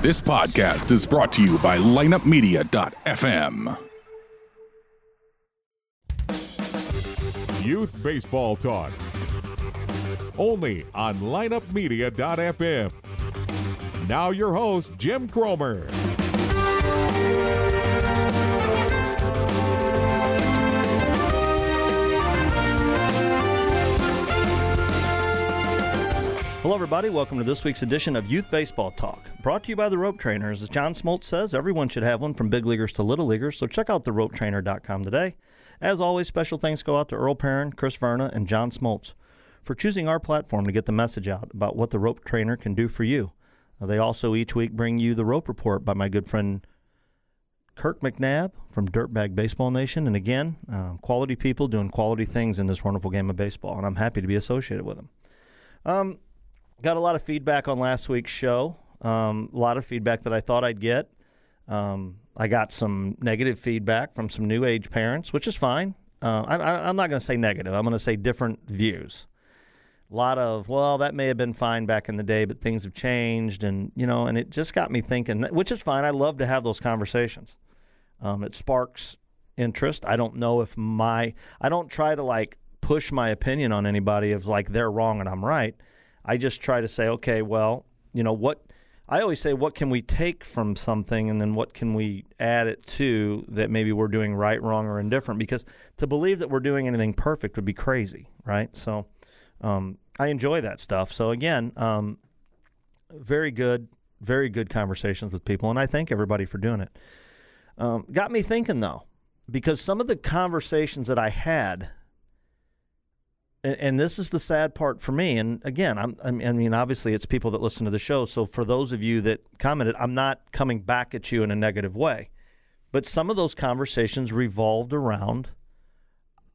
This podcast is brought to you by lineupmedia.fm. Youth Baseball Talk, only on lineupmedia.fm. Now your host, Jim Cromer. Hello, everybody. Welcome to this week's edition of Youth Baseball Talk, brought to you by The Rope Trainer. As John Smoltz says, everyone should have one, from big leaguers to little leaguers, so check out theropetrainer.com today. As always, special thanks go out to Earl Perrin, Chris Verna, and John Smoltz for choosing our platform to get the message out about what The Rope Trainer can do for you. They also each week bring you The Rope Report by my good friend Kirk McNabb from Dirtbag Baseball Nation. And again, quality people doing quality things in this wonderful game of baseball, and I'm happy to be associated with them. Got a lot of feedback on last week's show, a lot of feedback that I thought I'd get. I got some negative feedback from some new age parents, which is fine. I'm not going to say negative. I'm going to say different views. A lot of, well, that may have been fine back in the day, but things have changed. And, you know, and it just got me thinking, which is fine. I love to have those conversations. It sparks interest. I don't know if I don't try to, like, push my opinion on anybody of, like, they're wrong and I'm right. I just try to say, okay, well, you know, I always say, what can we take from something, and then what can we add it to that maybe we're doing right, wrong, or indifferent? Because to believe that we're doing anything perfect would be crazy, right? So I enjoy that stuff. So, again, very good conversations with people, and I thank everybody for doing it. Got me thinking, though, because some of the conversations that I had – and this is the sad part for me. And again, I mean, obviously it's people that listen to the show. So for those of you that commented, I'm not coming back at you in a negative way. But some of those conversations revolved around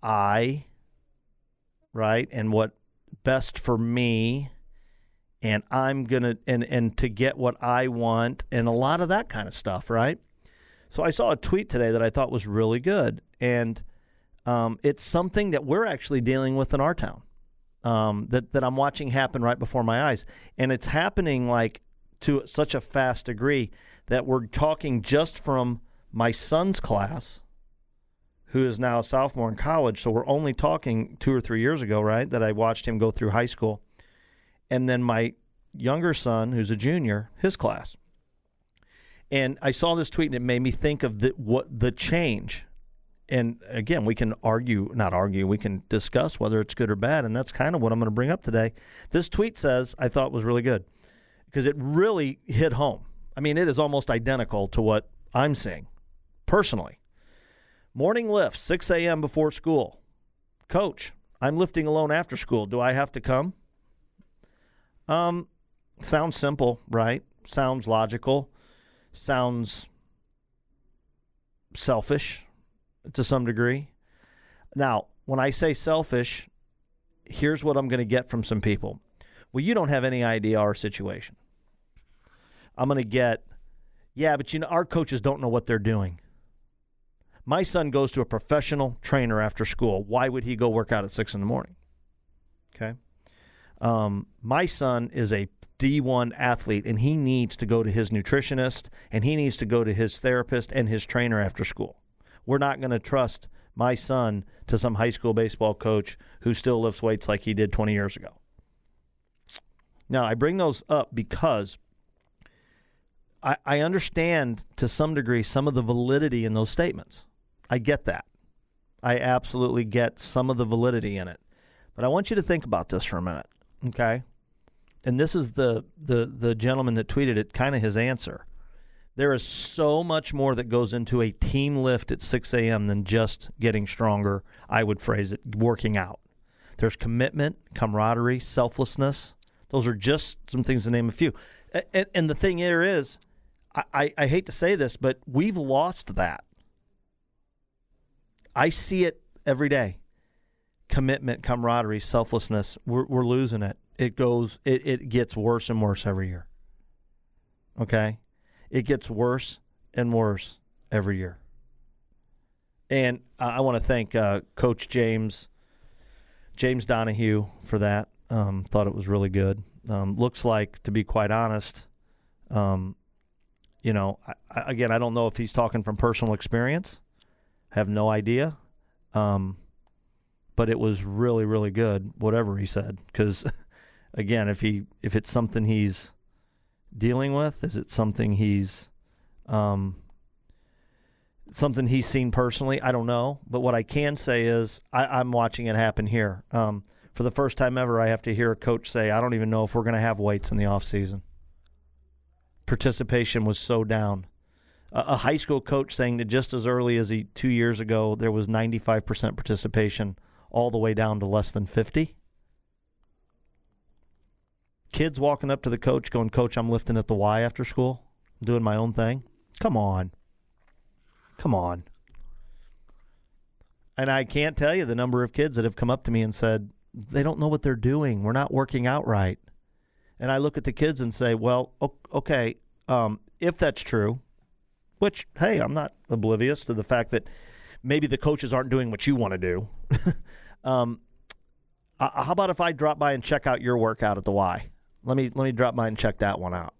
right? And what best for me, and I'm going to, and to get what I want, and a lot of that kind of stuff, right? So I saw a tweet today that I thought was really good. And it's something that we're actually dealing with in our town, that I'm watching happen right before my eyes. And it's happening, like, to such a fast degree that we're talking just from my son's class, who is now a sophomore in college. So we're only talking 2 or 3 years ago, right, that I watched him go through high school. And then my younger son, who's a junior, his class. And I saw this tweet, and it made me think of the change. And again, we can we can discuss whether it's good or bad, and that's kind of what I'm going to bring up today. This tweet says, I thought was really good, because it really hit home. I mean, it is almost identical to what I'm seeing personally. Morning lift, 6 a.m. before school. Coach, I'm lifting alone after school. Do I have to come? Sounds simple, right? Sounds logical. Sounds selfish to some degree. Now, when I say selfish, here's what I'm going to get from some people. Well, you don't have any idea our situation. I'm going to get, yeah, but you know, our coaches don't know what they're doing. My son goes to a professional trainer after school. Why would he go work out at 6 a.m? Okay. My son is a D1 athlete, and he needs to go to his nutritionist, and he needs to go to his therapist and his trainer after school. We're not going to trust my son to some high school baseball coach who still lifts weights like he did 20 years ago. Now, I bring those up because I understand to some degree some of the validity in those statements. I get that. I absolutely get some of the validity in it. But I want you to think about this for a minute, okay? And this is the gentleman that tweeted it, kind of his answer. There is so much more that goes into a team lift at 6 a.m. than just getting stronger, I would phrase it, working out. There's commitment, camaraderie, selflessness. Those are just some things to name a few. And the thing here is, I hate to say this, but we've lost that. I see it every day. Commitment, camaraderie, selflessness. We're losing it. It gets worse and worse every year. Okay? It gets worse and worse every year. And I want to thank Coach James Donahue for that. Thought it was really good. Looks like, to be quite honest, You know, again, I don't know if he's talking from personal experience. Have no idea. But it was really, really good, whatever he said. Because, again, if it's something he's dealing with, is it something he's something he's seen personally? I don't know. But what I can say is I'm watching it happen here. For the first time ever, I have to hear a coach say, I don't even know if we're going to have weights in the offseason. Participation was so down. A high school coach saying that just as early as 2 years ago, there was 95% participation all the way down to less than 50. Kids walking up to the coach going, Coach, I'm lifting at the Y after school, I'm doing my own thing. Come on. Come on. And I can't tell you the number of kids that have come up to me and said, they don't know what they're doing. We're not working out right. And I look at the kids and say, well, okay, if that's true, which, hey, I'm not oblivious to the fact that maybe the coaches aren't doing what you want to do. How about if I drop by and check out your workout at the Y? Let me drop by and check that one out.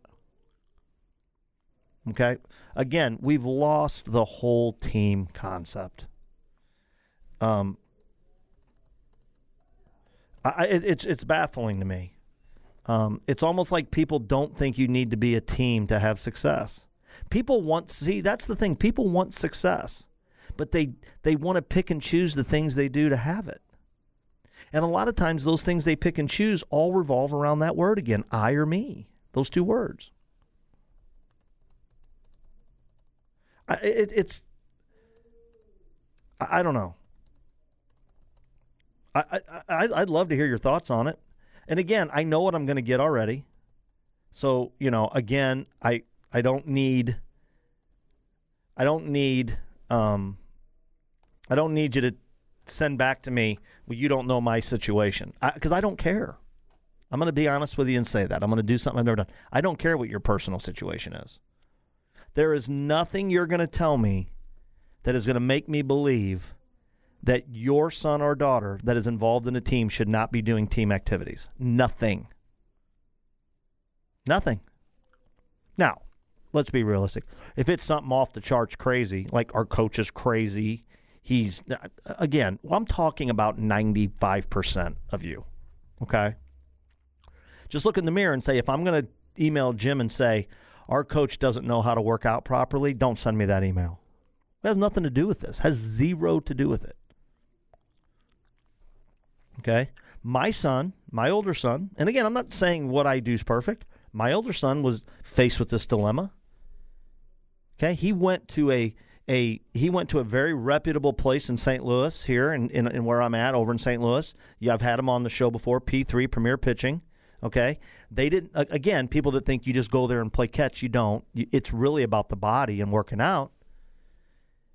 Okay? Again, we've lost the whole team concept. It's baffling to me. It's almost like people don't think you need to be a team to have success. People want, see, that's the thing. People want success, but they want to pick and choose the things they do to have it. And a lot of times those things they pick and choose all revolve around that word again, I or me, those two words. I don't know. I'd love to hear your thoughts on it. And again, I know what I'm going to get already. So, you know, again, I don't need you to send back to me, well, you don't know my situation. Because I don't care. I'm going to be honest with you and say that. I'm going to do something I've never done. I don't care what your personal situation is. There is nothing you're going to tell me that is going to make me believe that your son or daughter that is involved in a team should not be doing team activities. Nothing. Nothing. Now, let's be realistic. If it's something off the charts crazy, like our coach is crazy, he's, again, well, I'm talking about 95% of you, okay? Just look in the mirror and say, if I'm going to email Jim and say, our coach doesn't know how to work out properly, don't send me that email. It has nothing to do with this. It has zero to do with it. Okay? My son, my older son, and again, I'm not saying what I do is perfect. My older son was faced with this dilemma. Okay? He went to a very reputable place in St. Louis here and where I'm at over in St. Louis. Yeah, I've had him on the show before, P3, Premier Pitching. Okay? They didn't, again, people that think you just go there and play catch, you don't. It's really about the body and working out.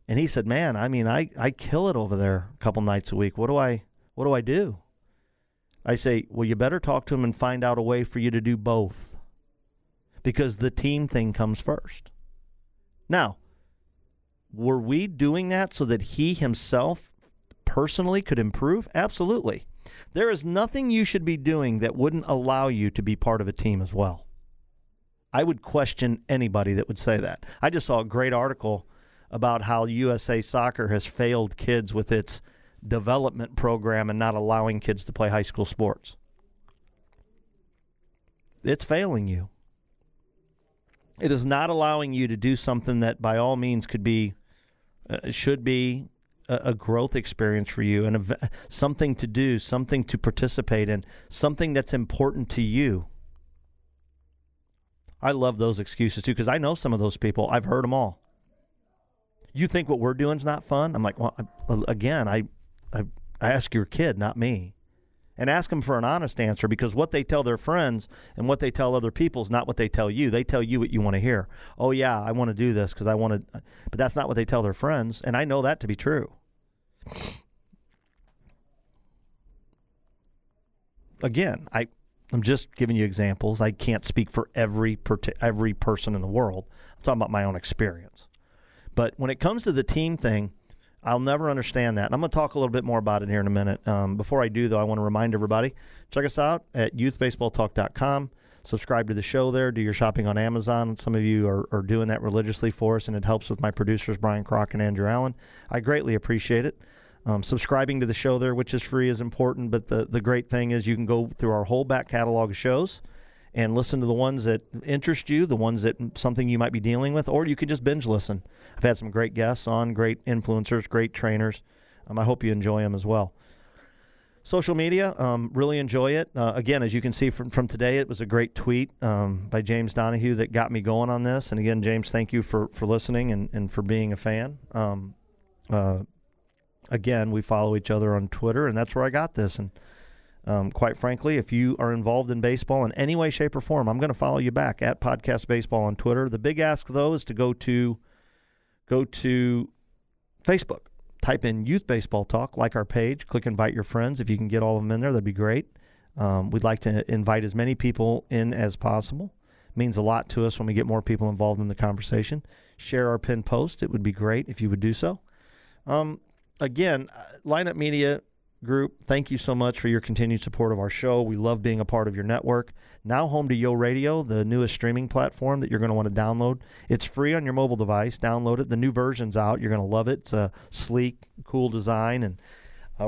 And he said, man, I mean, I kill it over there a couple nights a week. What do I do? I say, well, you better talk to him and find out a way for you to do both because the team thing comes first. Now, were we doing that so that he himself personally could improve? Absolutely. There is nothing you should be doing that wouldn't allow you to be part of a team as well. I would question anybody that would say that. I just saw a great article about how USA Soccer has failed kids with its development program and not allowing kids to play high school sports. It's failing you. It is not allowing you to do something that by all means could be, should be a growth experience for you and something to do, something to participate in, something that's important to you. I love those excuses too because I know some of those people. I've heard them all. You think what we're doing is not fun? I'm like, well, again, I ask your kid, not me. And ask them for an honest answer because what they tell their friends and what they tell other people is not what they tell you. They tell you what you want to hear. Oh, yeah, I want to do this because I want to. But that's not what they tell their friends, and I know that to be true. Again, I'm just giving you examples. I can't speak for every person in the world. I'm talking about my own experience. But when it comes to the team thing, I'll never understand that. And I'm going to talk a little bit more about it here in a minute. Before I do, though, I want to remind everybody, check us out at YouthBaseballTalk.com. subscribe to the show there, do your shopping on Amazon. Some of you are doing that religiously for us, and it helps with my producers, Brian Krock and Andrew Allen. I greatly appreciate it. Subscribing to the show there, which is free, is important, but the great thing is you can go through our whole back catalog of shows and listen to the ones that interest you, the ones that something you might be dealing with, or you can just binge listen. I've had some great guests on, great influencers, great trainers. I hope you enjoy them as well. Social media, really enjoy it. Again, as you can see from today, it was a great tweet by James Donahue that got me going on this. And again, James, thank you for listening and for being a fan. Again, we follow each other on Twitter, and that's where I got this. And quite frankly, if you are involved in baseball in any way, shape, or form, I'm going to follow you back at Podcast Baseball on Twitter. The big ask, though, is to go to Facebook. Type in Youth Baseball Talk, like our page, click invite your friends. If you can get all of them in there, that'd be great. We'd like to invite as many people in as possible. It means a lot to us when we get more people involved in the conversation. Share our pinned post. It would be great if you would do so. Again, Lineup Media Group, thank you so much for your continued support of our show. We love being a part of your network. Now home to Yo Radio, the newest streaming platform that you're going to want to download. It's free on your mobile device. Download it. The new version's out. You're going to love it. It's a sleek, cool design and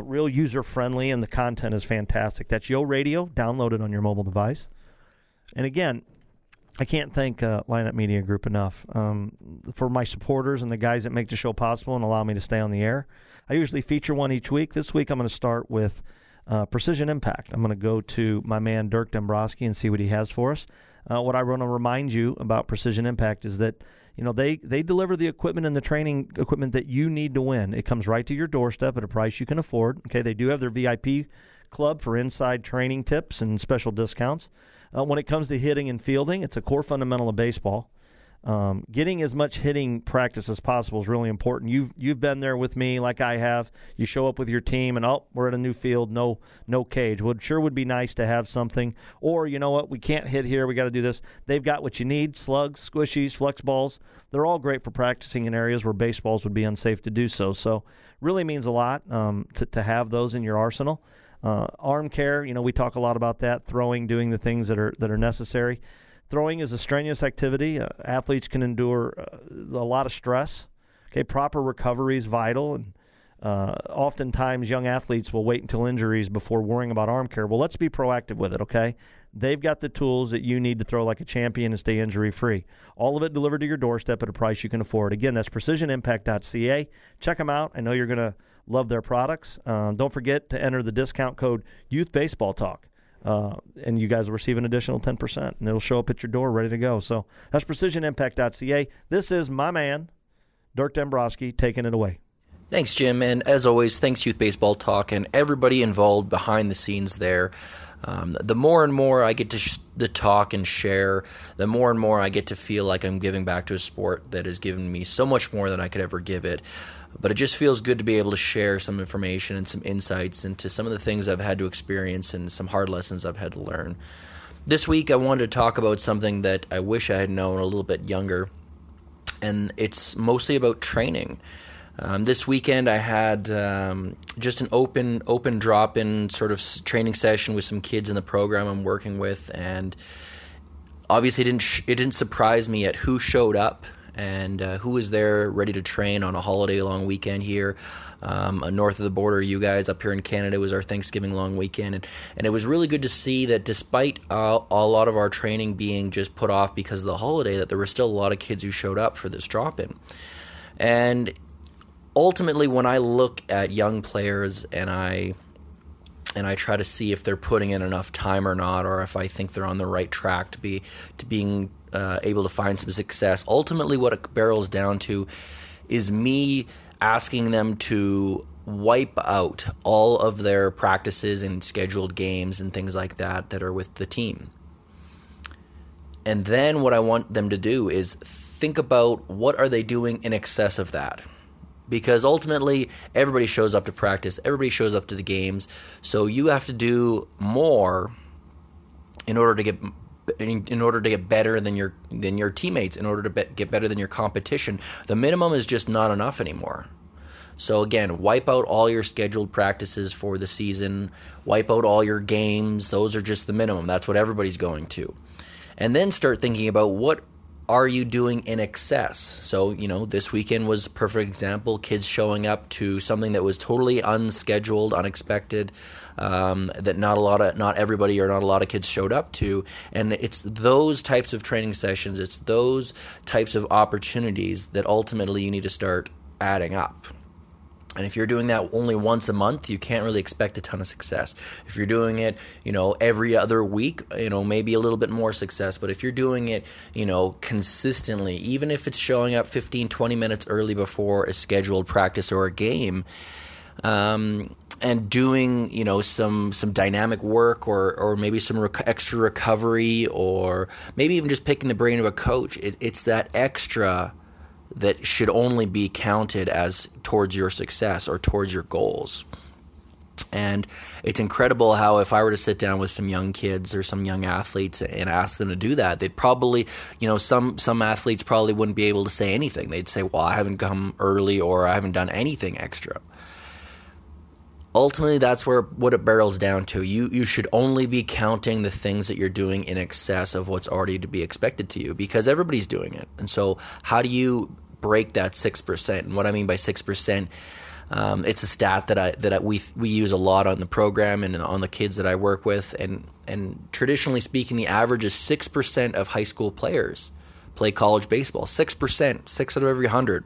real user-friendly, and the content is fantastic. That's Yo Radio. Download it on your mobile device. And again, I can't thank Lineup Media Group enough for my supporters and the guys that make the show possible and allow me to stay on the air. I usually feature one each week. This week I'm going to start with Precision Impact. I'm going to go to my man Dirk Dembroski and see what he has for us. What I want to remind you about Precision Impact is that they deliver the equipment and the training equipment that you need to win. It comes right to your doorstep at a price you can afford. Okay, they do have their VIP club for inside training tips and special discounts. When it comes to hitting and fielding, it's a core fundamental of baseball. Getting as much hitting practice as possible is really important. You've been there with me like I have. You show up with your team and, oh, we're at a new field, no cage. Well, it sure would be nice to have something. Or, you know what, we can't hit here, we got to do this. They've got what you need, slugs, squishies, flex balls. They're all great for practicing in areas where baseballs would be unsafe to do so. So really means a lot to have those in your arsenal. Arm care, we talk a lot about that, throwing, doing the things that are necessary. Throwing is a strenuous activity. Athletes can endure a lot of stress. Okay, proper recovery is vital, and oftentimes young athletes will wait until injuries before worrying about arm care. Well, let's be proactive with it, okay? They've got the tools that you need to throw like a champion and stay injury-free. All of it delivered to your doorstep at a price you can afford. Again, that's precisionimpact.ca. Check them out. I know you're going to love their products. Don't forget to enter the discount code YouthBaseballTalk. And you guys will receive an additional 10%, and it'll show up at your door ready to go. So that's PrecisionImpact.ca. This is my man, Dirk Dembroski, taking it away. Thanks, Jim. And as always, thanks, Youth Baseball Talk, and everybody involved behind the scenes there. The more and more I get to talk and share, the more and more I get to feel like I'm giving back to a sport that has given me so much more than I could ever give it. But it just feels good to be able to share some information and some insights into some of the things I've had to experience and some hard lessons I've had to learn. This week I wanted to talk about something that I wish I had known a little bit younger, and it's mostly about training. This weekend I had just an open drop-in sort of training session with some kids in the program I'm working with, and obviously it didn't surprise me at who showed up and who was there ready to train on a holiday long weekend here. North of the border, you guys up here in Canada, was our Thanksgiving long weekend. And it was really good to see that despite a lot of our training being just put off because of the holiday, that there were still a lot of kids who showed up for this drop-in. And ultimately, when I look at young players and I try to see if they're putting in enough time or not, or if I think they're on the right track to being able to find some success. Ultimately, what it barrels down to is me asking them to wipe out all of their practices and scheduled games and things like that are with the team. And then what I want them to do is think about what are they doing in excess of that. Because ultimately, everybody shows up to practice, everybody shows up to the games, so you have to do more in order to get better than your teammates, in order to get better than your competition. The minimum is just not enough anymore. So again, wipe out all your scheduled practices for the season, wipe out all your games. Those are just the minimum. That's what everybody's going to. and then start thinking about what are you doing in excess. So, you know, this weekend was a perfect example. Kids showing up to something that was totally unscheduled, unexpected, that not everybody or not a lot of kids showed up to. And it's those types of training sessions, it's those types of opportunities that ultimately you need to start adding up. And if you're doing that only once a month, you can't really expect a ton of success. If you're doing it, you know, every other week, you know, maybe a little bit more success. But if you're doing it, you know, consistently, even if it's showing up 15, 20 minutes early before a scheduled practice or a game, and doing, you know, some dynamic work or maybe some extra recovery, or maybe even just picking the brain of a coach, it's that extra that should only be counted as towards your success or towards your goals. And it's incredible how if I were to sit down with some young kids or some young athletes and ask them to do that, they'd probably, you know, some athletes probably wouldn't be able to say anything. They'd say, well, I haven't come early, or I haven't done anything extra. Ultimately, that's what it barrels down to. You should only be counting the things that you're doing in excess of what's already to be expected to you, because everybody's doing it. And so how do you break that 6%? And what I mean by 6%, it's a stat that we use a lot on the program and on the kids that I work with. And traditionally speaking, the average is 6% of high school players play college baseball. 6%, 6 out of every 100.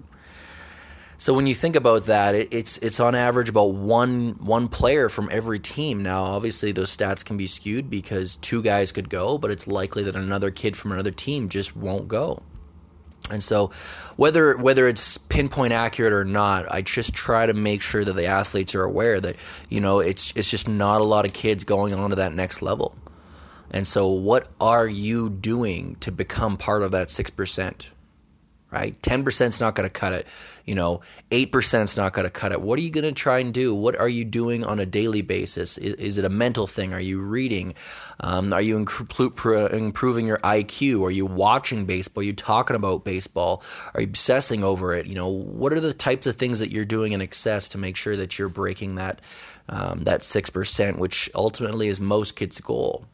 So when you think about that, it's on average about one player from every team. Now, obviously, those stats can be skewed because two guys could go, but it's likely that another kid from another team just won't go. And so whether it's pinpoint accurate or not, I just try to make sure that the athletes are aware that, you know, it's just not a lot of kids going on to that next level. And so what are you doing to become part of that 6%? Right? 10%'s not going to cut it. You know, 8%'s not going to cut it. What are you going to try and do? What are you doing on a daily basis? Is it a mental thing? Are you reading? Are you improving your IQ? Are you watching baseball? Are you talking about baseball? Are you obsessing over it? You know, what are the types of things that you're doing in excess to make sure that you're breaking that, that 6%, which ultimately is most kids' goal?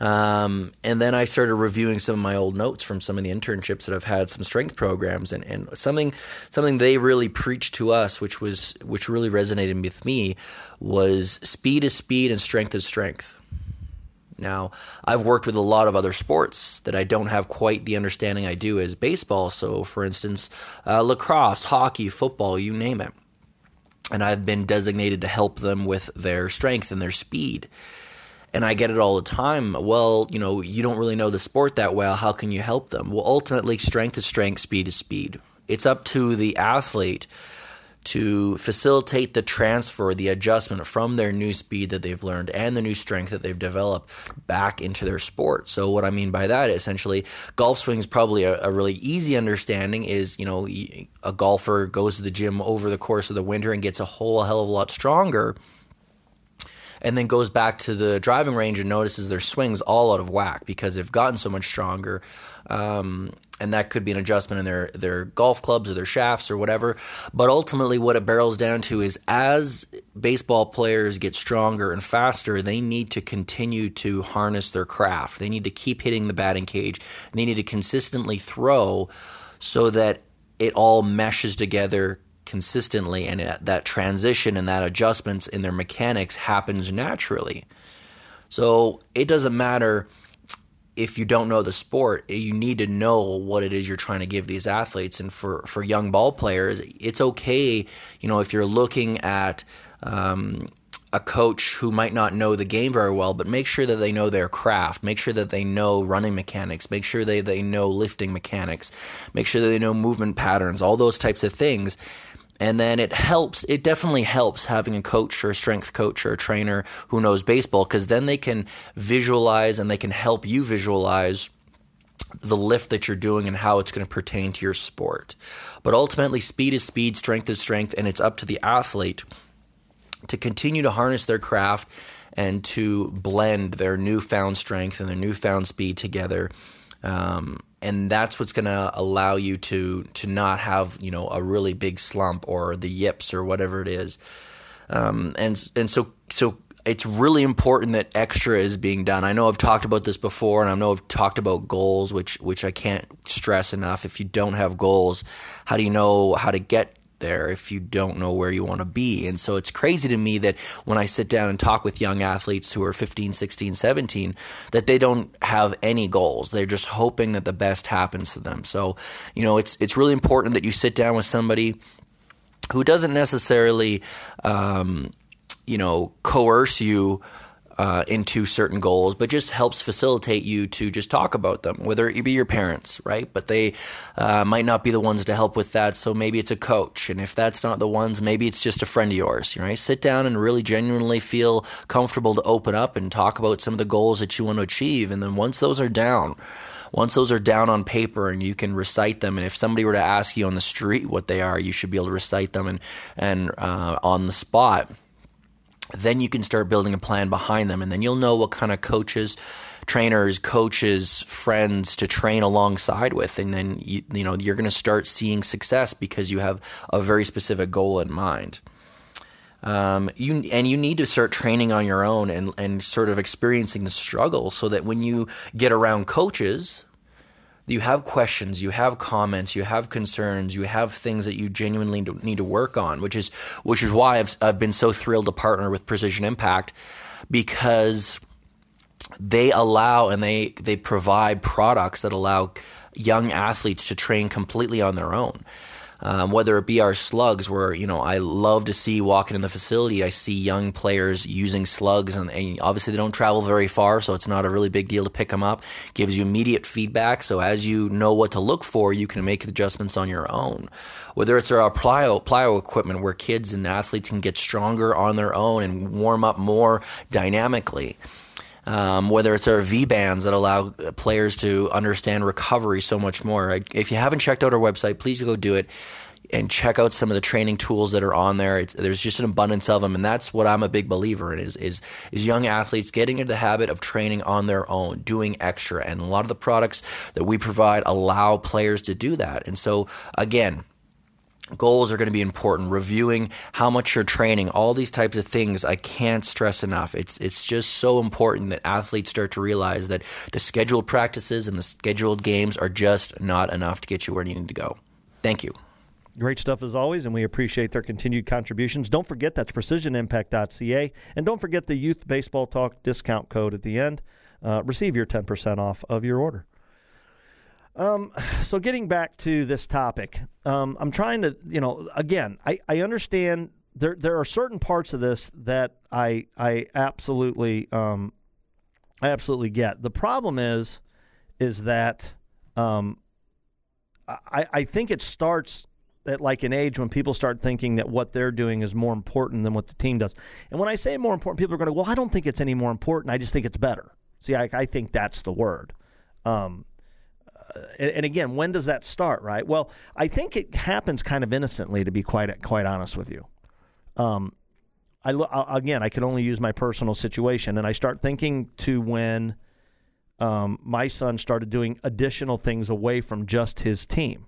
And then I started reviewing some of my old notes from some of the internships that I've had, some strength programs, and something they really preached to us, which really resonated with me, was speed is speed and strength is strength. Now, I've worked with a lot of other sports that I don't have quite the understanding I do as baseball. So, for instance, lacrosse, hockey, football, you name it. And I've been designated to help them with their strength and their speed. And I get it all the time. Well, you know, you don't really know the sport that well. How can you help them? Well, ultimately, strength is strength, speed is speed. It's up to the athlete to facilitate the transfer, the adjustment from their new speed that they've learned and the new strength that they've developed back into their sport. So what I mean by that, essentially, golf swing is probably a really easy understanding is, you know, a golfer goes to the gym over the course of the winter and gets a whole hell of a lot stronger, and then goes back to the driving range and notices their swing's all out of whack because they've gotten so much stronger. And that could be an adjustment in their golf clubs or their shafts or whatever. But ultimately what it barrels down to is as baseball players get stronger and faster, they need to continue to harness their craft. They need to keep hitting the batting cage. They need to consistently throw so that it all meshes together consistently, and that transition and that adjustments in their mechanics happens naturally. So it doesn't matter if you don't know the sport, you need to know what it is you're trying to give these athletes. And for young ball players, it's okay, you know, if you're looking at a coach who might not know the game very well, but make sure that they know their craft, make sure that they know running mechanics, make sure they know lifting mechanics, make sure that they know movement patterns, all those types of things. And then it definitely helps having a coach or a strength coach or a trainer who knows baseball, because then they can visualize and they can help you visualize the lift that you're doing and how it's going to pertain to your sport. But ultimately, speed is speed, strength is strength, and it's up to the athlete to continue to harness their craft and to blend their newfound strength and their newfound speed together. And that's what's going to allow you to not have, you know, a really big slump or the yips or whatever it is. And so it's really important that extra is being done. I know I've talked about this before, and I know I've talked about goals, which I can't stress enough. If you don't have goals, how do you know how to get there if you don't know where you want to be? And so it's crazy to me that when I sit down and talk with young athletes who are 15, 16, 17, that they don't have any goals. They're just hoping that the best happens to them. So, you know, it's really important that you sit down with somebody who doesn't necessarily, you know, coerce you into certain goals, but just helps facilitate you to just talk about them, whether it be your parents, right? But they might not be the ones to help with that, so maybe it's a coach. And if that's not the ones, maybe it's just a friend of yours, right? Sit down and really genuinely feel comfortable to open up and talk about some of the goals that you want to achieve. And then once those are down on paper and you can recite them, and if somebody were to ask you on the street what they are, you should be able to recite them and on the spot. Then you can start building a plan behind them, and then you'll know what kind of coaches, friends to train alongside with, and then you know you're going to start seeing success because you have a very specific goal in mind. You need to start training on your own and sort of experiencing the struggle, so that when you get around coaches, you have questions, you have comments, you have concerns, you have things that you genuinely need to work on, which is why I've been so thrilled to partner with Precision Impact, because they allow and they provide products that allow young athletes to train completely on their own. Whether it be our slugs, where, you know, I love to see walking in the facility, I see young players using slugs, and obviously they don't travel very far, so it's not a really big deal to pick them up. Gives you immediate feedback, so as you know what to look for, you can make adjustments on your own. Whether it's our plyo equipment, where kids and athletes can get stronger on their own and warm up more dynamically. Whether it's our V-bands that allow players to understand recovery so much more. If you haven't checked out our website, please go do it and check out some of the training tools that are on there. There's just an abundance of them, and that's what I'm a big believer in, is young athletes getting into the habit of training on their own, doing extra. And a lot of the products that we provide allow players to do that. And so, again, goals are going to be important. Reviewing how much you're training, all these types of things, I can't stress enough. It's just so important that athletes start to realize that the scheduled practices and the scheduled games are just not enough to get you where you need to go. Thank you. Great stuff as always, and we appreciate their continued contributions. Don't forget, that's precisionimpact.ca, and don't forget the Youth Baseball Talk discount code at the end. Receive your 10% off of your order. So getting back to this topic, I'm trying to, you know, again, I understand there are certain parts of this that I absolutely get. The problem is that I think it starts at like an age when people start thinking that what they're doing is more important than what the team does. And when I say more important, people are going to, well, I don't think it's any more important. I just think it's better. See, I think that's the word. And again, when does that start, right? Well, I think it happens kind of innocently, to be quite honest with you. Again, I can only use my personal situation, and I start thinking to when my son started doing additional things away from just his team,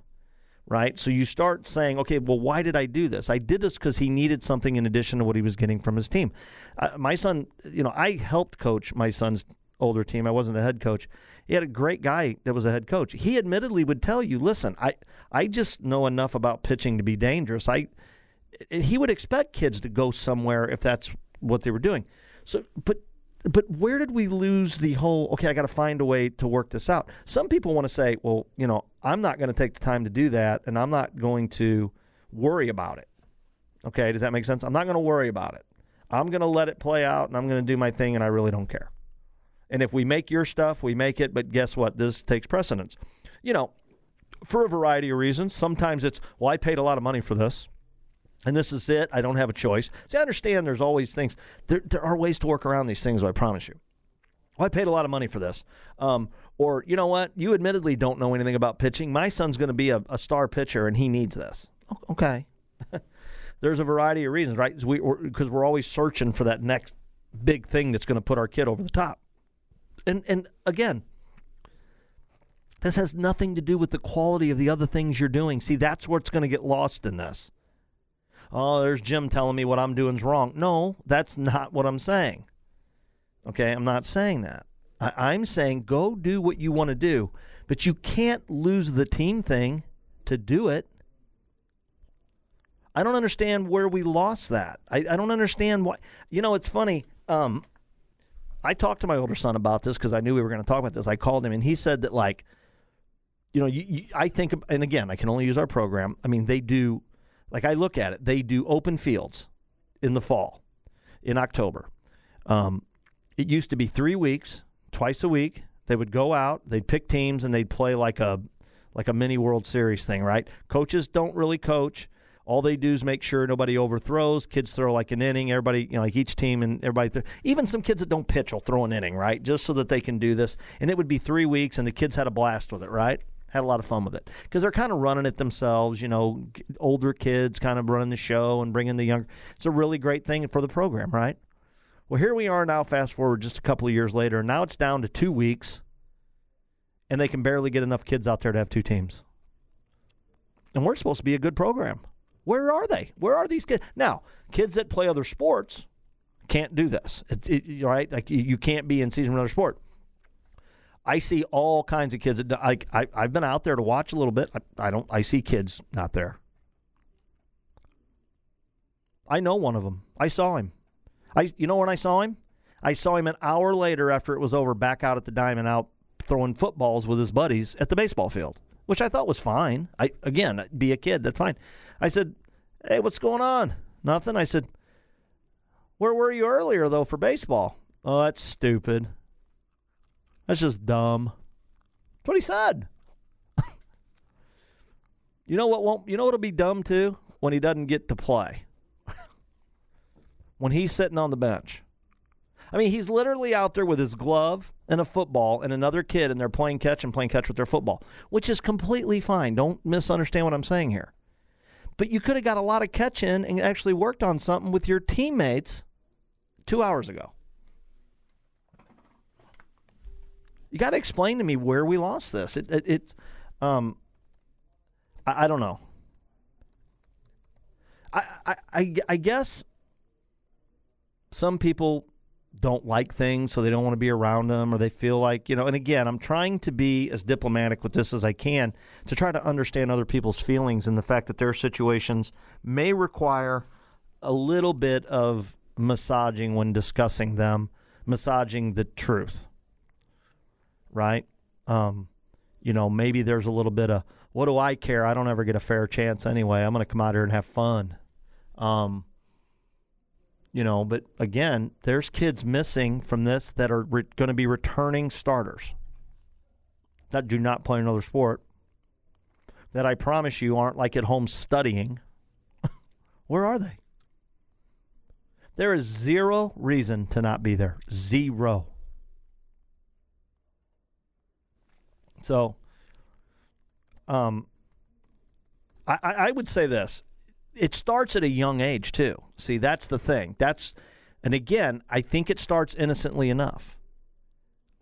right? So you start saying, okay, well, why did I do this? I did this because he needed something in addition to what he was getting from his team. My son, you know, I helped coach my son's older team. I wasn't the head coach. He had a great guy that was a head coach. He admittedly would tell you, listen, I just know enough about pitching to be dangerous. He would expect kids to go somewhere if that's what they were doing. So, but where did we lose the whole, okay, I got to find a way to work this out? Some people want to say, well, you know, I'm not going to take the time to do that, and I'm not going to worry about it. Okay, does that make sense? I'm not going to worry about it. I'm going to let it play out, and I'm going to do my thing, and I really don't care. And if we make your stuff, we make it. But guess what? This takes precedence. You know, for a variety of reasons. Sometimes it's, well, I paid a lot of money for this, and this is it. I don't have a choice. See, I understand there's always things. There are ways to work around these things, I promise you. Well, I paid a lot of money for this. Or, you know what? You admittedly don't know anything about pitching. My son's going to be a star pitcher, and he needs this. Okay. There's a variety of reasons, right? Because we're always searching for that next big thing that's going to put our kid over the top. And again, this has nothing to do with the quality of the other things you're doing. See, that's what's going to get lost in this. oh, there's Jim telling me what I'm doing's wrong. No, that's not what I'm saying. Okay, I'm not saying that. I'm saying go do what you want to do, but you can't lose the team thing to do it. I don't understand where we lost that. I don't understand why. You know, it's funny. I talked to my older son about this because I knew we were going to talk about this. I called him, and he said that, like, you know, I think, and again, I can only use our program. I mean, they do, like I look at it, they do open fields in the fall, in October. It used to be 3 weeks, twice a week. They would go out, they'd pick teams, and they'd play like a mini World Series thing, right? Coaches don't really coach. All they do is make sure nobody overthrows. Kids throw like an inning. Everybody, you know, like each team and everybody. Even some kids that don't pitch will throw an inning, right, just so that they can do this. And it would be 3 weeks, and the kids had a blast with it, right? Had a lot of fun with it because they're kind of running it themselves, you know, older kids kind of running the show and bringing the younger. It's a really great thing for the program, right? Well, here we are now, fast forward just a couple of years later, and now it's down to 2 weeks, and they can barely get enough kids out there to have two teams. And we're supposed to be a good program. Where are they? Where are these kids? Now, kids that play other sports can't do this, right? Like, you can't be in season with another sport. I see all kinds of kids. I've been out there to watch a little bit. I see kids not there. I know one of them. I saw him. You know when I saw him? I saw him an hour later after it was over, back out at the diamond, out throwing footballs with his buddies at the baseball field, which I thought was fine. Again, be a kid, that's fine. I said, hey, what's going on? Nothing. I said, where were you earlier, though, for baseball? Oh, that's stupid. That's just dumb. That's what he said. You know what won't? You know what'll be dumb, too? When he doesn't get to play. When he's sitting on the bench. I mean, he's literally out there with his glove and a football and another kid, and they're playing catch and playing catch with their football, which is completely fine. Don't misunderstand what I'm saying here. But you could have got a lot of catch in and actually worked on something with your teammates 2 hours ago. You got to explain to me where we lost this. I don't know. I guess some people don't like things, so they don't want to be around them, or they feel like, you know, and again, I'm trying to be as diplomatic with this as I can to try to understand other people's feelings and the fact that their situations may require a little bit of massaging when discussing them, massaging the truth, right? You know, maybe there's a little bit of, what do I care? I don't ever get a fair chance anyway. I'm going to come out here and have fun. You know, but again, there's kids missing from this that are going to be returning starters that do not play another sport, that I promise you aren't like at home studying. Where are they? There is zero reason to not be there. Zero. So I would say this. It starts at a young age, too. See, that's the thing. And again, I think it starts innocently enough.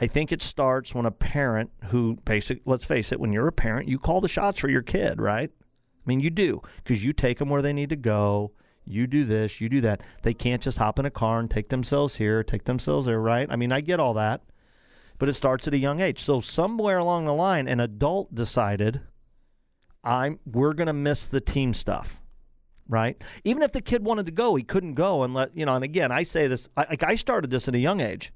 I think it starts when a parent who let's face it, when you're a parent, you call the shots for your kid, right? I mean, you do, because you take them where they need to go. You do this, you do that. They can't just hop in a car and take themselves here, take themselves there, right? I mean, I get all that, but it starts at a young age. So somewhere along the line, an adult decided, we're going to miss the team stuff. Right? Even if the kid wanted to go, he couldn't go unless, you know, and again, I say this, I started this at a young age.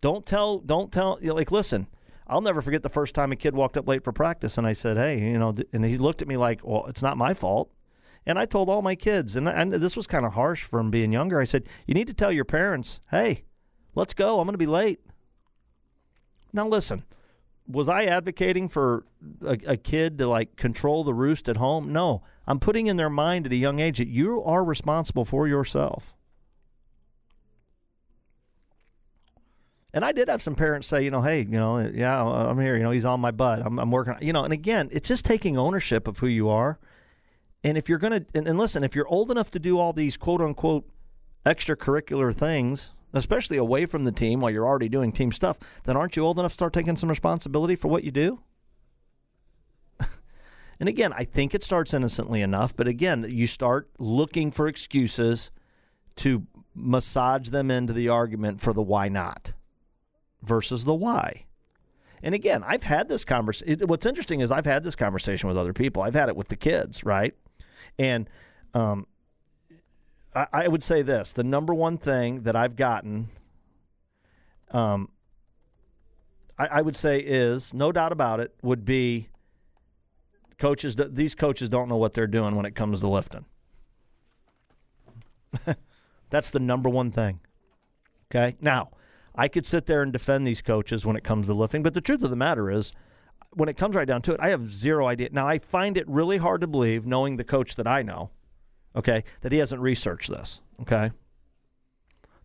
Don't tell, you know, like, listen, I'll never forget the first time a kid walked up late for practice, and I said, hey, you know, and he looked at me like, well, it's not my fault. And I told all my kids, and this was kind of harsh from being younger. I said, you need to tell your parents, hey, let's go. I'm going to be late. Now, listen, was I advocating for a kid to, like, control the roost at home? No. I'm putting in their mind at a young age that you are responsible for yourself. And I did have some parents say, you know, hey, you know, yeah, I'm here. You know, he's on my butt. I'm working. You know, and again, it's just taking ownership of who you are. And if you're going to, and listen, if you're old enough to do all these quote-unquote extracurricular things, especially away from the team while you're already doing team stuff, then aren't you old enough to start taking some responsibility for what you do? And again, I think it starts innocently enough, but again, you start looking for excuses to massage them into the argument for the why not versus the why. And again, I've had this conversation. What's interesting is I've had this conversation with other people. I've had it with the kids, right? And I would say this. The number one thing that I've gotten, I would say is, no doubt about it, would be coaches. These coaches don't know what they're doing when it comes to lifting. That's the number one thing. Okay? Now, I could sit there and defend these coaches when it comes to lifting, but the truth of the matter is, when it comes right down to it, I have zero idea. Now, I find it really hard to believe, knowing the coach that I know, okay, that he hasn't researched this, okay,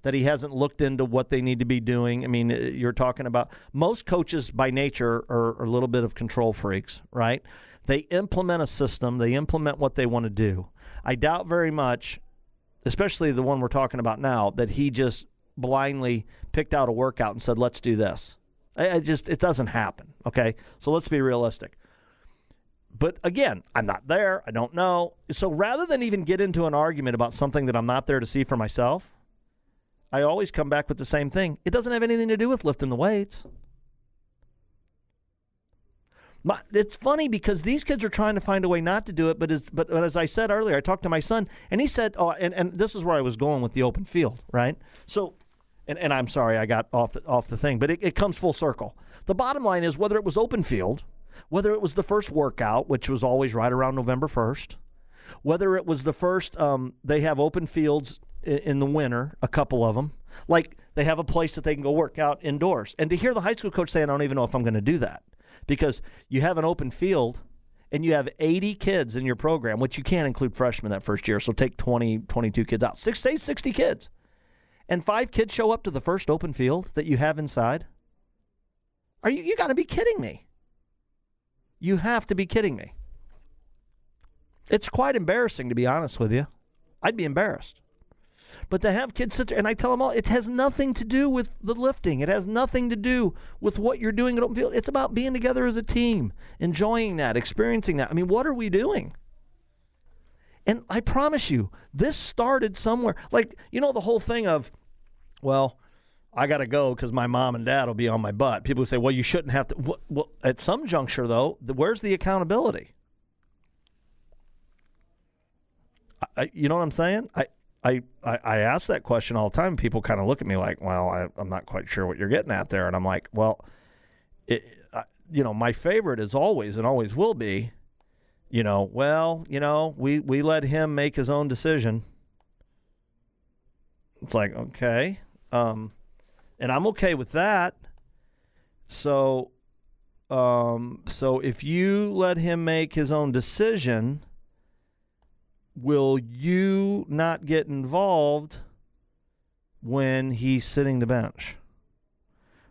that he hasn't looked into what they need to be doing. I mean, you're talking about most coaches by nature are a little bit of control freaks, right? They implement a system. They implement what they want to do. I doubt very much, especially the one we're talking about now, that he just blindly picked out a workout and said, let's do this. It doesn't happen, okay? So let's be realistic. But again, I'm not there. I don't know. So rather than even get into an argument about something that I'm not there to see for myself, I always come back with the same thing. It doesn't have anything to do with lifting the weights. It's funny because these kids are trying to find a way not to do it, but as I said earlier, I talked to my son, and he said, and this is where I was going with the open field, right? So, and I'm sorry I got off the thing, but it comes full circle. The bottom line is, whether it was open field, whether it was the first workout, which was always right around November 1st, whether it was the first, they have open fields in the winter, a couple of them, like they have a place that they can go work out indoors. And to hear the high school coach say, I don't even know if I'm going to do that, because you have an open field and you have 80 kids in your program, which you can't include freshmen that first year, so take 20, 22 kids out. Say 60 kids. And 5 kids show up to the first open field that you have inside? You got to be kidding me. You have to be kidding me. It's quite embarrassing, to be honest with you. I'd be embarrassed. But to have kids sit there, and I tell them all, it has nothing to do with the lifting. It has nothing to do with what you're doing at open field. It's about being together as a team, enjoying that, experiencing that. I mean, what are we doing? And I promise you, this started somewhere. Like, you know, the whole thing of, well, I got to go because my mom and dad will be on my butt. People say, well, you shouldn't have to. Well, at some juncture, though, where's the accountability? You know what I'm saying? I ask that question all the time. People kind of look at me like, well, I'm not quite sure what you're getting at there. And I'm like, well, my favorite is always and always will be, we let him make his own decision. It's like, okay. And I'm okay with that. So if you let him make his own decision, will you not get involved when he's sitting the bench?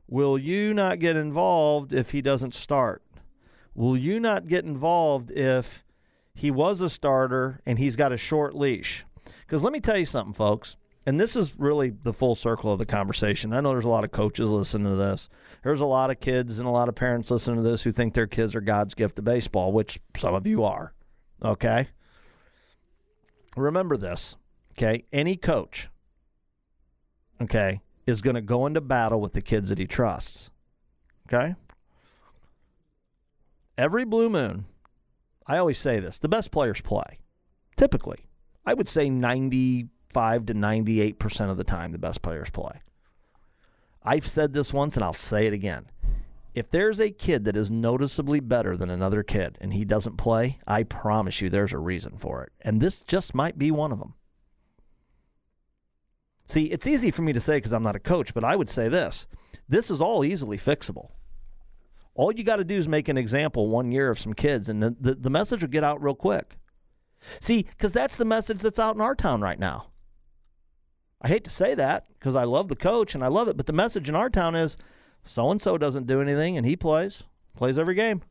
Will you not get involved if he doesn't start? Will you not get involved if he was a starter and he's got a short leash? Because let me tell you something, folks, and this is really the full circle of the conversation. I know there's a lot of coaches listening to this. There's a lot of kids and a lot of parents listening to this who think their kids are God's gift to baseball, which some of you are, okay? Remember this, okay? Any coach, okay, is going to go into battle with the kids that he trusts, okay? Every blue moon, I always say this, the best players play. Typically, I would say 95 to 98% of the time the best players play. I've said this once, and I'll say it again. If there's a kid that is noticeably better than another kid and he doesn't play, I promise you there's a reason for it. And this just might be one of them. See, it's easy for me to say because I'm not a coach, but I would say this. This is all easily fixable. All you got to do is make an example one year of some kids, and the message will get out real quick. See, because that's the message that's out in our town right now. I hate to say that because I love the coach and I love it, but the message in our town is, so-and-so doesn't do anything, and he plays every game.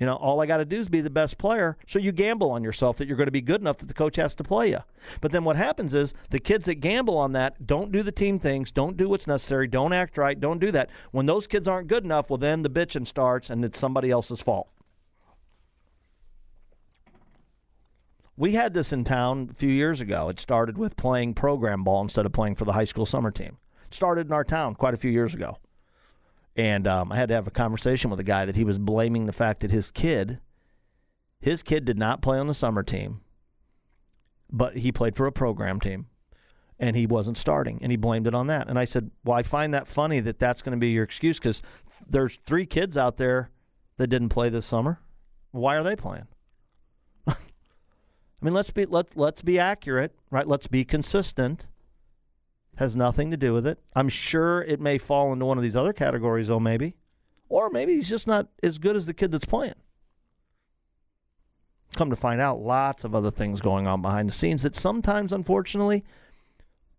You know, all I got to do is be the best player, so you gamble on yourself that you're going to be good enough that the coach has to play you. But then what happens is the kids that gamble on that don't do the team things, don't do what's necessary, don't act right, don't do that. When those kids aren't good enough, well, then the bitching starts, and it's somebody else's fault. We had this in town a few years ago. It started with playing program ball instead of playing for the high school summer team. It started in our town quite a few years ago. And I had to have a conversation with a guy that he was blaming the fact that his kid did not play on the summer team, but he played for a program team, and he wasn't starting, and he blamed it on that. And I said, well, I find that funny that that's going to be your excuse because there's 3 kids out there that didn't play this summer. Why are they playing? I mean, let's be accurate, right? Let's be consistent. Has nothing to do with it. I'm sure it may fall into one of these other categories, though, maybe. Or maybe he's just not as good as the kid that's playing. Come to find out, lots of other things going on behind the scenes that sometimes, unfortunately,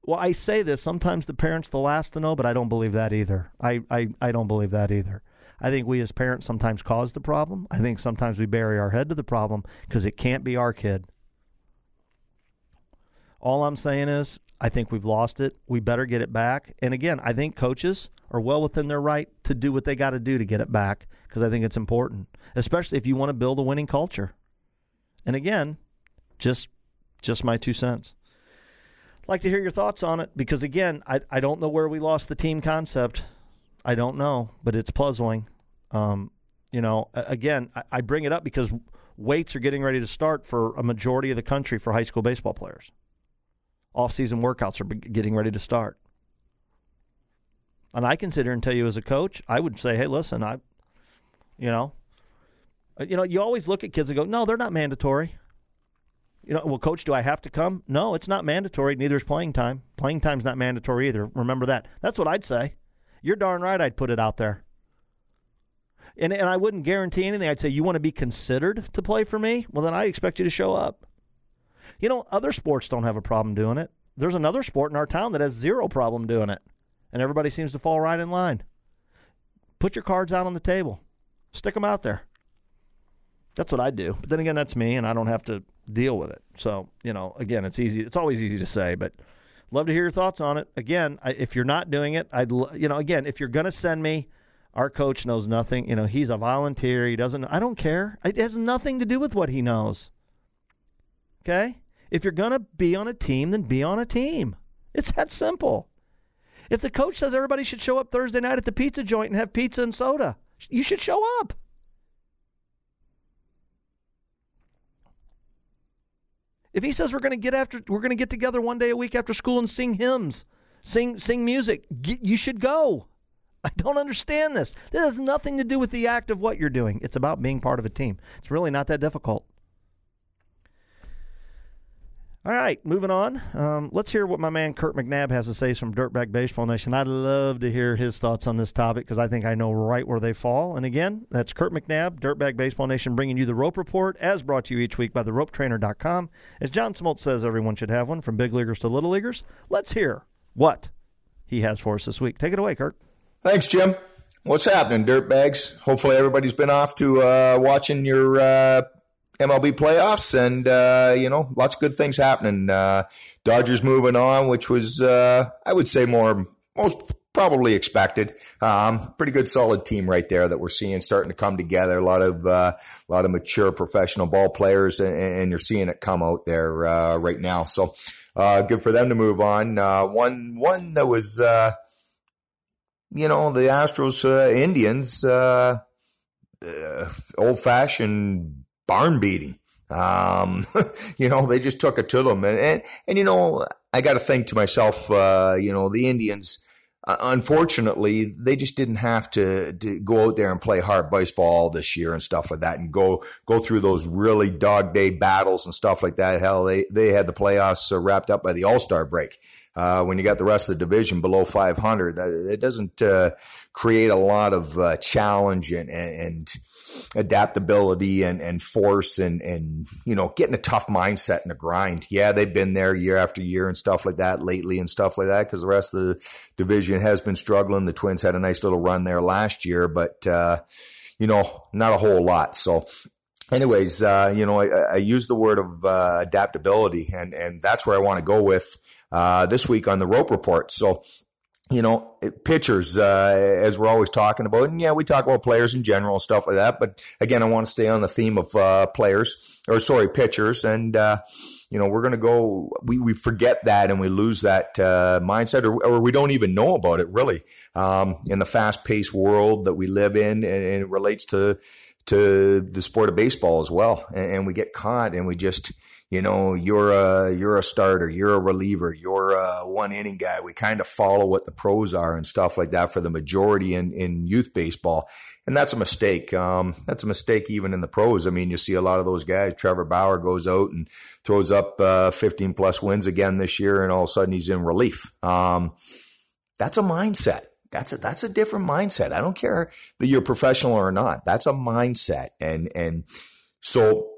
well, I say this, sometimes the parent's the last to know, but I don't believe that either. I don't believe that either. I think we as parents sometimes cause the problem. I think sometimes we bury our head to the problem because it can't be our kid. All I'm saying is I think we've lost it. We better get it back. And, again, I think coaches are well within their right to do what they got to do to get it back because I think it's important, especially if you want to build a winning culture. And, again, just my 2 cents. I'd like to hear your thoughts on it because, again, I don't know where we lost the team concept. I don't know, but it's puzzling. You know, again, I bring it up because weights are getting ready to start for a majority of the country for high school baseball players. Off-season workouts are getting ready to start. And I consider and tell you as a coach, I would say, hey, listen, you know, you always look at kids and go, no, they're not mandatory. You know, well, coach, do I have to come? No, it's not mandatory. Neither is playing time. Playing time's not mandatory either. Remember that. That's what I'd say. You're darn right I'd put it out there. And I wouldn't guarantee anything. I'd say, you want to be considered to play for me? Well, then I expect you to show up. You know, other sports don't have a problem doing it. There's another sport in our town that has zero problem doing it, and everybody seems to fall right in line. Put your cards out on the table. Stick them out there. That's what I do. But then again, that's me, and I don't have to deal with it. So, you know, again, it's easy. It's always easy to say, but love to hear your thoughts on it. Again, if you're not doing it, again, if you're going to send me, our coach knows nothing. You know, he's a volunteer. He doesn't. I don't care. It has nothing to do with what he knows. Okay? If you're going to be on a team, then be on a team. It's that simple. If the coach says everybody should show up Thursday night at the pizza joint and have pizza and soda, you should show up. If he says we're going to get together one day a week after school and sing hymns, sing music, you should go. I don't understand this. This has nothing to do with the act of what you're doing. It's about being part of a team. It's really not that difficult. All right, moving on. Let's hear what my man Kirk McNabb has to say from Dirtbag Baseball Nation. I'd love to hear his thoughts on this topic because I think I know right where they fall. And again, that's Kirk McNabb, Dirtbag Baseball Nation, bringing you the Rope Report, as brought to you each week by theropetrainer.com. As John Smoltz says, everyone should have one, from big leaguers to little leaguers. Let's hear what he has for us this week. Take it away, Kirk. Thanks, Jim. What's happening, Dirtbags? Hopefully everybody's been off to watching your MLB playoffs, and, you know, lots of good things happening. Dodgers moving on, which was, I would say, most probably expected. Pretty good solid team right there that we're seeing starting to come together. A lot of mature professional ball players, and you're seeing it come out there right now. So good for them to move on. One that was, you know, the Astros Indians, old-fashioned barn beating. You know, they just took it to them. And you know, I got to think to myself, you know, the Indians, unfortunately, they just didn't have to go out there and play hard baseball this year and stuff like that and go through those really dog day battles and stuff like that. Hell, they had the playoffs wrapped up by the All-Star break. When you got the rest of the division below 500, it doesn't create a lot of challenge and adaptability and force and you know, getting a tough mindset and a grind. Yeah, they've been there year after year and stuff like that lately and stuff like that because the rest of the division has been struggling. The Twins had a nice little run there last year, but, you know, not a whole lot. So anyways, you know, I use the word of adaptability, and that's where I want to go with this week on the Rope Report. So you know, pitchers, as we're always talking about. And yeah, we talk about players in general, stuff like that. But again, I want to stay on the theme of pitchers. And, you know, we're going to go, we forget that and we lose that mindset, or we don't even know about it, really, in the fast-paced world that we live in. And it relates to the sport of baseball as well. And we get caught and we just, you know, you're a starter, you're a reliever, you're a one inning guy. We kind of follow what the pros are and stuff like that for the majority in youth baseball. And that's a mistake. That's a mistake even in the pros. I mean, you see a lot of those guys. Trevor Bauer goes out and throws up 15 plus wins again this year, and all of a sudden he's in relief. That's a mindset. That's a different mindset. I don't care that you're professional or not. That's a mindset. And so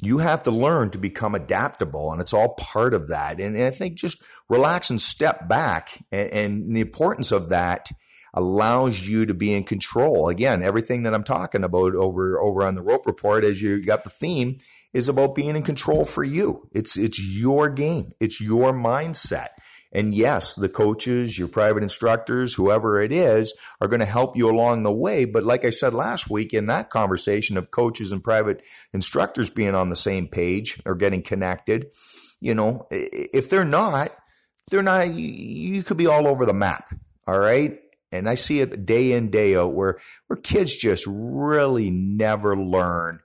you have to learn to become adaptable, and it's all part of that. And I think just relax and step back, and the importance of that allows you to be in control. Again, everything that I'm talking about over on the Rope Report, as you got the theme, is about being in control for you. It's your game. It's your mindset. And yes, the coaches, your private instructors, whoever it is, are going to help you along the way. But like I said last week, in that conversation of coaches and private instructors being on the same page or getting connected, you know, if they're not, you could be all over the map. All right. And I see it day in, day out where kids just really never learn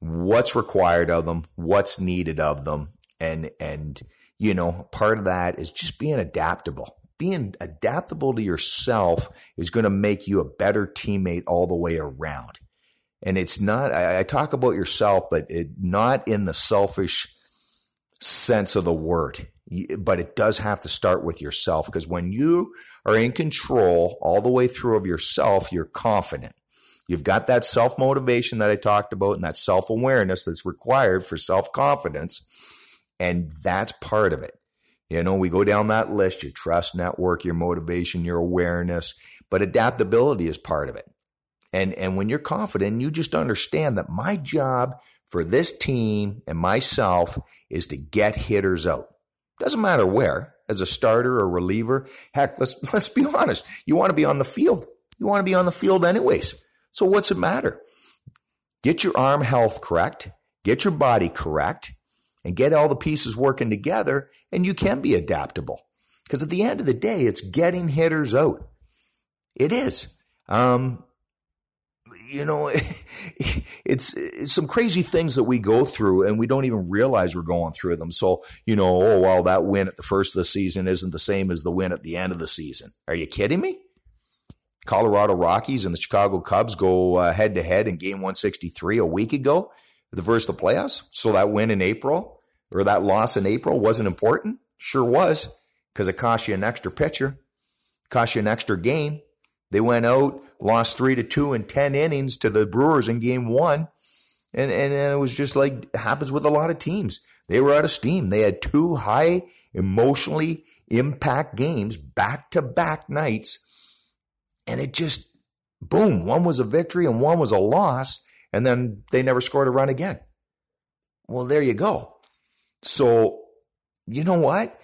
what's required of them, what's needed of them. And, you know, part of that is just being adaptable. Being adaptable to yourself is going to make you a better teammate all the way around. And it's not, I talk about yourself, but it not in the selfish sense of the word, but it does have to start with yourself, because when you are in control all the way through of yourself, you're confident. You've got that self-motivation that I talked about and that self-awareness that's required for self-confidence. And that's part of it. You know, we go down that list, your trust network, your motivation, your awareness, but adaptability is part of it. And when you're confident, you just understand that my job for this team and myself is to get hitters out. Doesn't matter where, as a starter or reliever. Heck, let's be honest. You want to be on the field. You want to be on the field anyways. So what's it matter? Get your arm health correct. Get your body correct. And get all the pieces working together, and you can be adaptable. Because at the end of the day, it's getting hitters out. It is. You know, it's some crazy things that we go through, and we don't even realize we're going through them. So, you know, oh, well, that win at the first of the season isn't the same as the win at the end of the season. Are you kidding me? Colorado Rockies and the Chicago Cubs go head-to-head in game 163 a week ago. The versus the playoffs. So that win in April or that loss in April wasn't important. Sure was, because it cost you an extra pitcher, cost you an extra game. They went out, lost 3-2 in 10 innings to the Brewers in game one. And it was just like happens with a lot of teams. They were out of steam. They had two high emotionally impact games, back-to-back nights. And it just, boom, one was a victory and one was a loss. And then they never scored a run again. Well, there you go. So, you know what?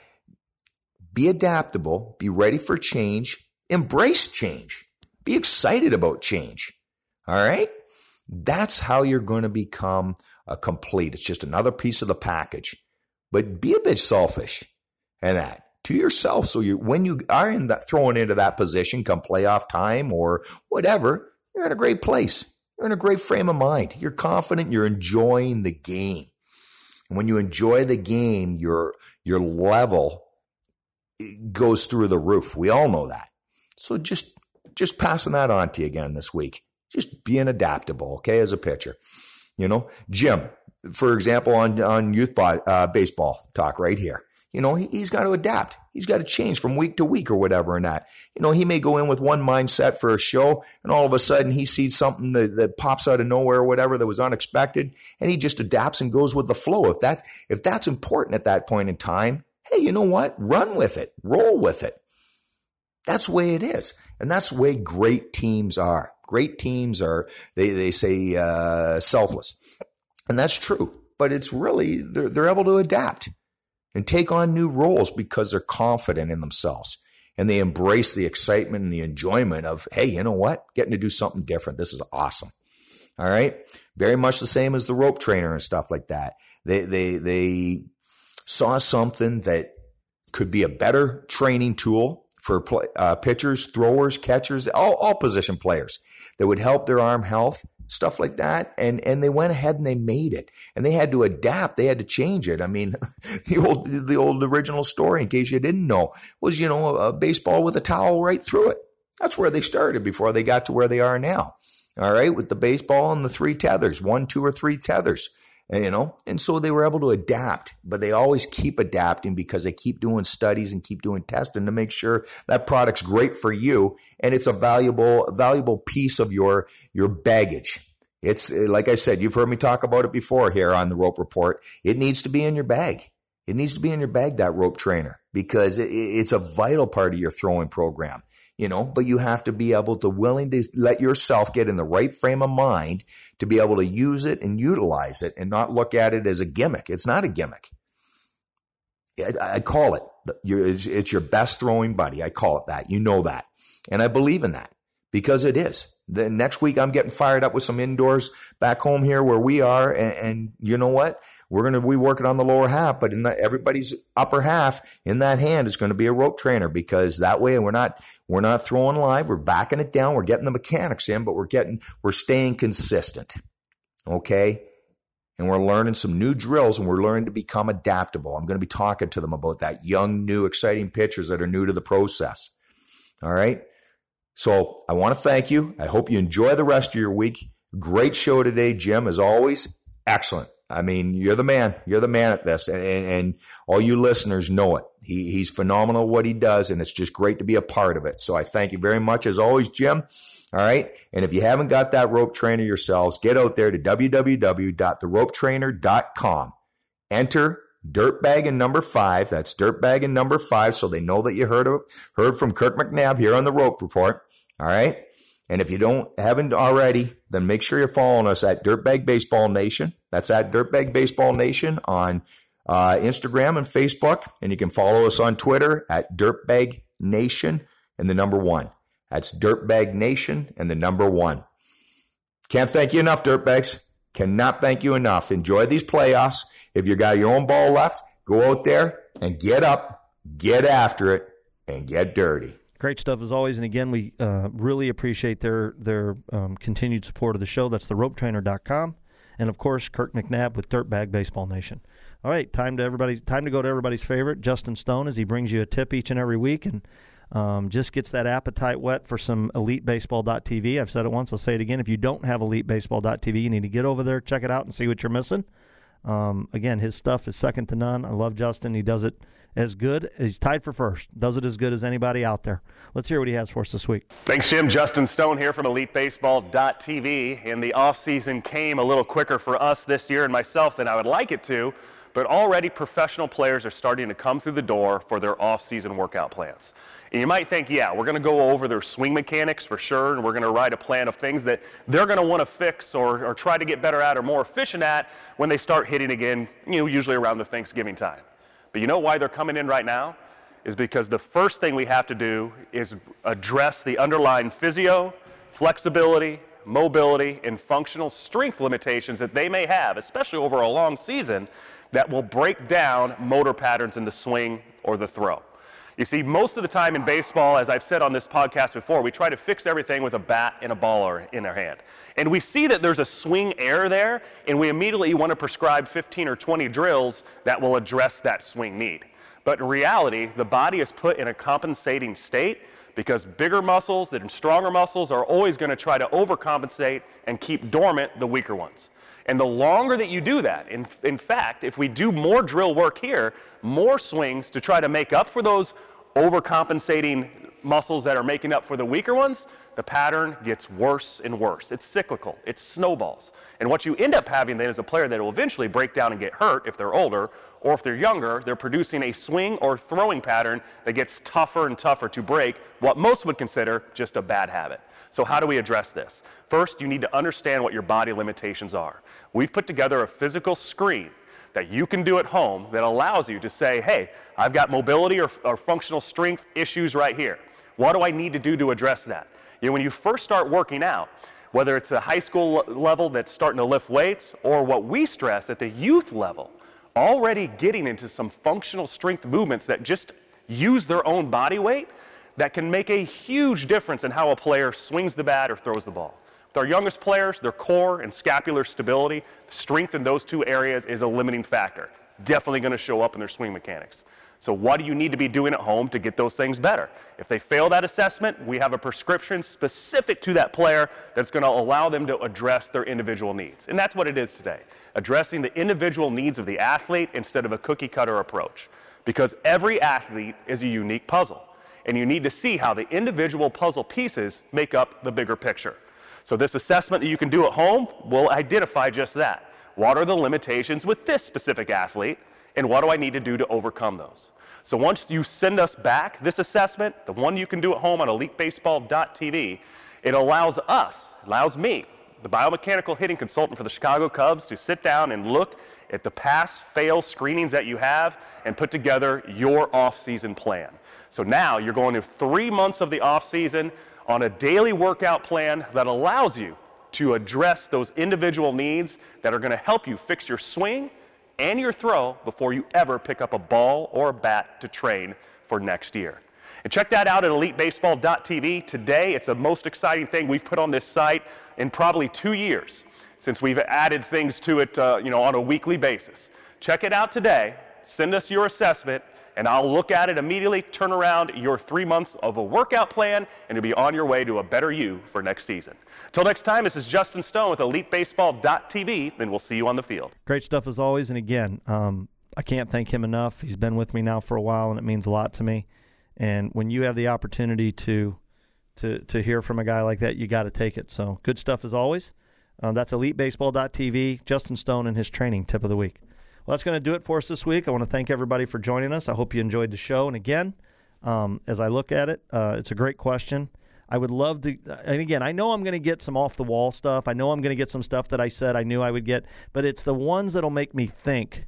Be adaptable. Be ready for change. Embrace change. Be excited about change. All right? That's how you're going to become a complete. It's just another piece of the package. But be a bit selfish in that to yourself. So when you are in that, thrown into that position, come playoff time or whatever, you're in a great place. You're in a great frame of mind. You're confident. You're enjoying the game. And when you enjoy the game, your level goes through the roof. We all know that. So just passing that on to you again this week. Just being adaptable, okay, as a pitcher. You know, Jim, for example, on youth baseball talk right here. You know, he's got to adapt. He's got to change from week to week or whatever and that. You know, he may go in with one mindset for a show, and all of a sudden he sees something that pops out of nowhere or whatever that was unexpected, and he just adapts and goes with the flow. If that's important at that point in time, hey, you know what? Run with it. Roll with it. That's the way it is. And that's the way great teams are. Great teams are, they say, selfless. And that's true. But it's really, they're able to adapt and take on new roles because they're confident in themselves. and they embrace the excitement and the enjoyment of, hey, you know what? Getting to do something different. This is awesome. All right. Very much the same as the rope trainer and stuff like that. They saw something that could be a better training tool for pitchers, throwers, catchers, all position players that would help their arm health, stuff like that. And they went ahead and they made it, and they had to adapt. They had to change it. I mean, the old original story, in case you didn't know, was, you know, a baseball with a towel right through it. That's where they started before they got to where they are now. All right. With the baseball and the three tethers, 1, 2, or 3 tethers, you know, and so they were able to adapt, but they always keep adapting because they keep doing studies and keep doing testing to make sure that product's great for you. And it's a valuable piece of your baggage. It's like I said, you've heard me talk about it before here on the Rope Report. It needs to be in your bag. It needs to be in your bag, that rope trainer, because it's a vital part of your throwing program. You know, but you have to be able to willing to let yourself get in the right frame of mind to be able to use it and utilize it and not look at it as a gimmick. It's not a gimmick. I call it, it's your best throwing buddy. I call it that. You know that. And I believe in that because it is. The next week I'm getting fired up with some indoors back home here where we are. And you know what? We're going to be working on the lower half, but in everybody's upper half in that hand is going to be a rope trainer, because that way we're not throwing live. We're backing it down. We're getting the mechanics in, but we're staying consistent. Okay. And we're learning some new drills, and we're learning to become adaptable. I'm going to be talking to them about that, young, new, exciting pitchers that are new to the process. All right. So I want to thank you. I hope you enjoy the rest of your week. Great show today, Jim, as always. Excellent. I mean, you're the man. You're the man at this. And all you listeners know it. He's phenomenal what he does, and it's just great to be a part of it. So I thank you very much, as always, Jim. All right? And if you haven't got that rope trainer yourselves, get out there to www.theropetrainer.com. Enter Dirtbag and number 5. That's Dirtbag and number 5, so they know that you heard from Kirk McNabb here on the Rope Report. All right? And if you haven't already, then make sure you're following us at Dirtbag Baseball Nation. That's at Dirtbag Baseball Nation on Instagram and Facebook. And you can follow us on Twitter at Dirtbag Nation and the number 1. That's Dirtbag Nation and the number 1. Can't thank you enough, Dirtbags. Cannot thank you enough. Enjoy these playoffs. If you got your own ball left, go out there and get up, get after it, and get dirty. Great stuff as always, and again, we really appreciate their continued support of the show. That's theropetrainer.com, and of course, Kirk McNabb with Dirtbag Baseball Nation. All right, time to go to everybody's favorite, Justin Stone, as he brings you a tip each and every week, and just gets that appetite whet for some EliteBaseball.tv. I've said it once, I'll say it again. If you don't have EliteBaseball.tv, you need to get over there, check it out, and see what you're missing. Again, his stuff is second to none. I love Justin. He does it as good. He's tied for first. Does it as good as anybody out there. Let's hear what he has for us this week. Thanks, Jim. Justin Stone here from EliteBaseball.tv. And the offseason came a little quicker for us this year and myself than I would like it to, but already professional players are starting to come through the door for their offseason workout plans. And you might think, yeah, we're going to go over their swing mechanics for sure, and we're going to write a plan of things that they're going to want to fix or try to get better at or more efficient at when they start hitting again, you know, usually around the Thanksgiving time. But you know why they're coming in right now? Is because the first thing we have to do is address the underlying physio, flexibility, mobility, and functional strength limitations that they may have, especially over a long season, that will break down motor patterns in the swing or the throw. You see, most of the time in baseball, as I've said on this podcast before, we try to fix everything with a bat and a ball in our hand. And we see that there's a swing error there, and we immediately want to prescribe 15 or 20 drills that will address that swing need. But in reality, the body is put in a compensating state because bigger muscles and stronger muscles are always going to try to overcompensate and keep dormant the weaker ones. And the longer that you do that, in fact, if we do more drill work here, more swings to try to make up for those overcompensating muscles that are making up for the weaker ones, the pattern gets worse and worse. It's cyclical. It snowballs. And what you end up having then is a player that will eventually break down and get hurt if they're older, or if they're younger, they're producing a swing or throwing pattern that gets tougher and tougher to break, what most would consider just a bad habit. So how do we address this? First, you need to understand what your body limitations are. We've put together a physical screen that you can do at home that allows you to say, hey, I've got mobility or functional strength issues right here. What do I need to do to address that? You know, when you first start working out, whether it's a high school level that's starting to lift weights or what we stress at the youth level, already getting into some functional strength movements that just use their own body weight, that can make a huge difference in how a player swings the bat or throws the ball. With our youngest players, their core and scapular stability, strength in those two areas is a limiting factor. Definitely going to show up in their swing mechanics. So what do you need to be doing at home to get those things better? If they fail that assessment, we have a prescription specific to that player that's going to allow them to address their individual needs. And that's what it is today, addressing the individual needs of the athlete instead of a cookie-cutter approach. Because every athlete is a unique puzzle, and you need to see how the individual puzzle pieces make up the bigger picture. So this assessment that you can do at home will identify just that. What are the limitations with this specific athlete? And what do I need to do to overcome those? So once you send us back this assessment, the one you can do at home on EliteBaseball.tv, it allows us, allows me, the biomechanical hitting consultant for the Chicago Cubs, to sit down and look at the pass-fail screenings that you have and put together your off-season plan. So now you're going to 3 months of the off-season on a daily workout plan that allows you to address those individual needs that are going to help you fix your swing and your throw before you ever pick up a ball or a bat to train for next year. And check that out at elitebaseball.tv today. It's the most exciting thing we've put on this site in probably 2 years, since we've added things to it on a weekly basis. Check it out today. Send us your assessment, and I'll look at it immediately, turn around your 3 months of a workout plan, and you'll be on your way to a better you for next season. Until next time, this is Justin Stone with EliteBaseball.tv, and we'll see you on the field. Great stuff as always, and again, I can't thank him enough. He's been with me now for a while, and it means a lot to me. And when you have the opportunity to hear from a guy like that, you got to take it. So good stuff as always. That's EliteBaseball.tv, Justin Stone and his training tip of the week. Well, that's going to do it for us this week. I want to thank everybody for joining us. I hope you enjoyed the show. And again, as I look at it, it's a great question. I would love to, and again, I know I'm going to get some off-the-wall stuff. I know I'm going to get some stuff that I said I knew I would get, but it's the ones that'll make me think.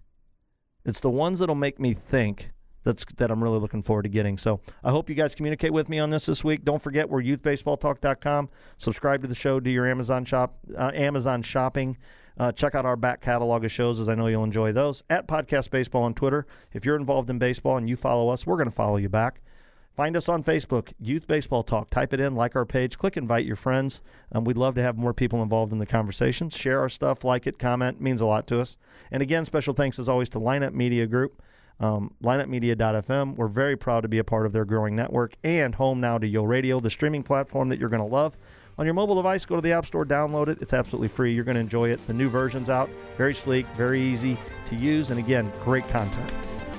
It's the ones that'll make me think that I'm really looking forward to getting. So I hope you guys communicate with me on this week. Don't forget, we're YouthBaseballTalk.com. Subscribe to the show. Do your Amazon shopping. Check out our back catalog of shows, as I know you'll enjoy those. At Podcast Baseball on Twitter. If you're involved in baseball and you follow us, we're going to follow you back. Find us on Facebook, Youth Baseball Talk. Type it in, like our page, click invite your friends. We'd love to have more people involved in the conversation. Share our stuff, like it, comment. It means a lot to us. And again, special thanks as always to Lineup Media Group, lineupmedia.fm. We're very proud to be a part of their growing network, and home now to Yo Radio, the streaming platform that you're going to love. On your mobile device, go to the App Store, download it. It's absolutely free. You're going to enjoy it. The new version's out. Very sleek, very easy to use, and again, great content.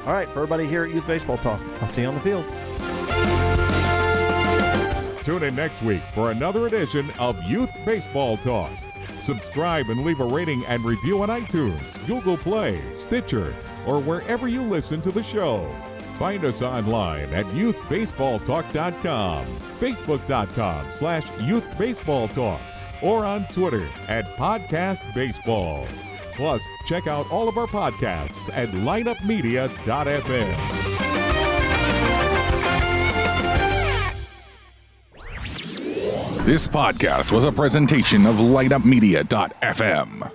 All right, for everybody here at Youth Baseball Talk, I'll see you on the field. Tune in next week for another edition of Youth Baseball Talk. Subscribe and leave a rating and review on iTunes, Google Play, Stitcher, or wherever you listen to the show. Find us online at YouthBaseballTalk.com, Facebook.com/YouthBaseballTalk, or on Twitter at PodcastBaseball. Plus, check out all of our podcasts at lineupmedia.fm. This podcast was a presentation of lineupmedia.fm.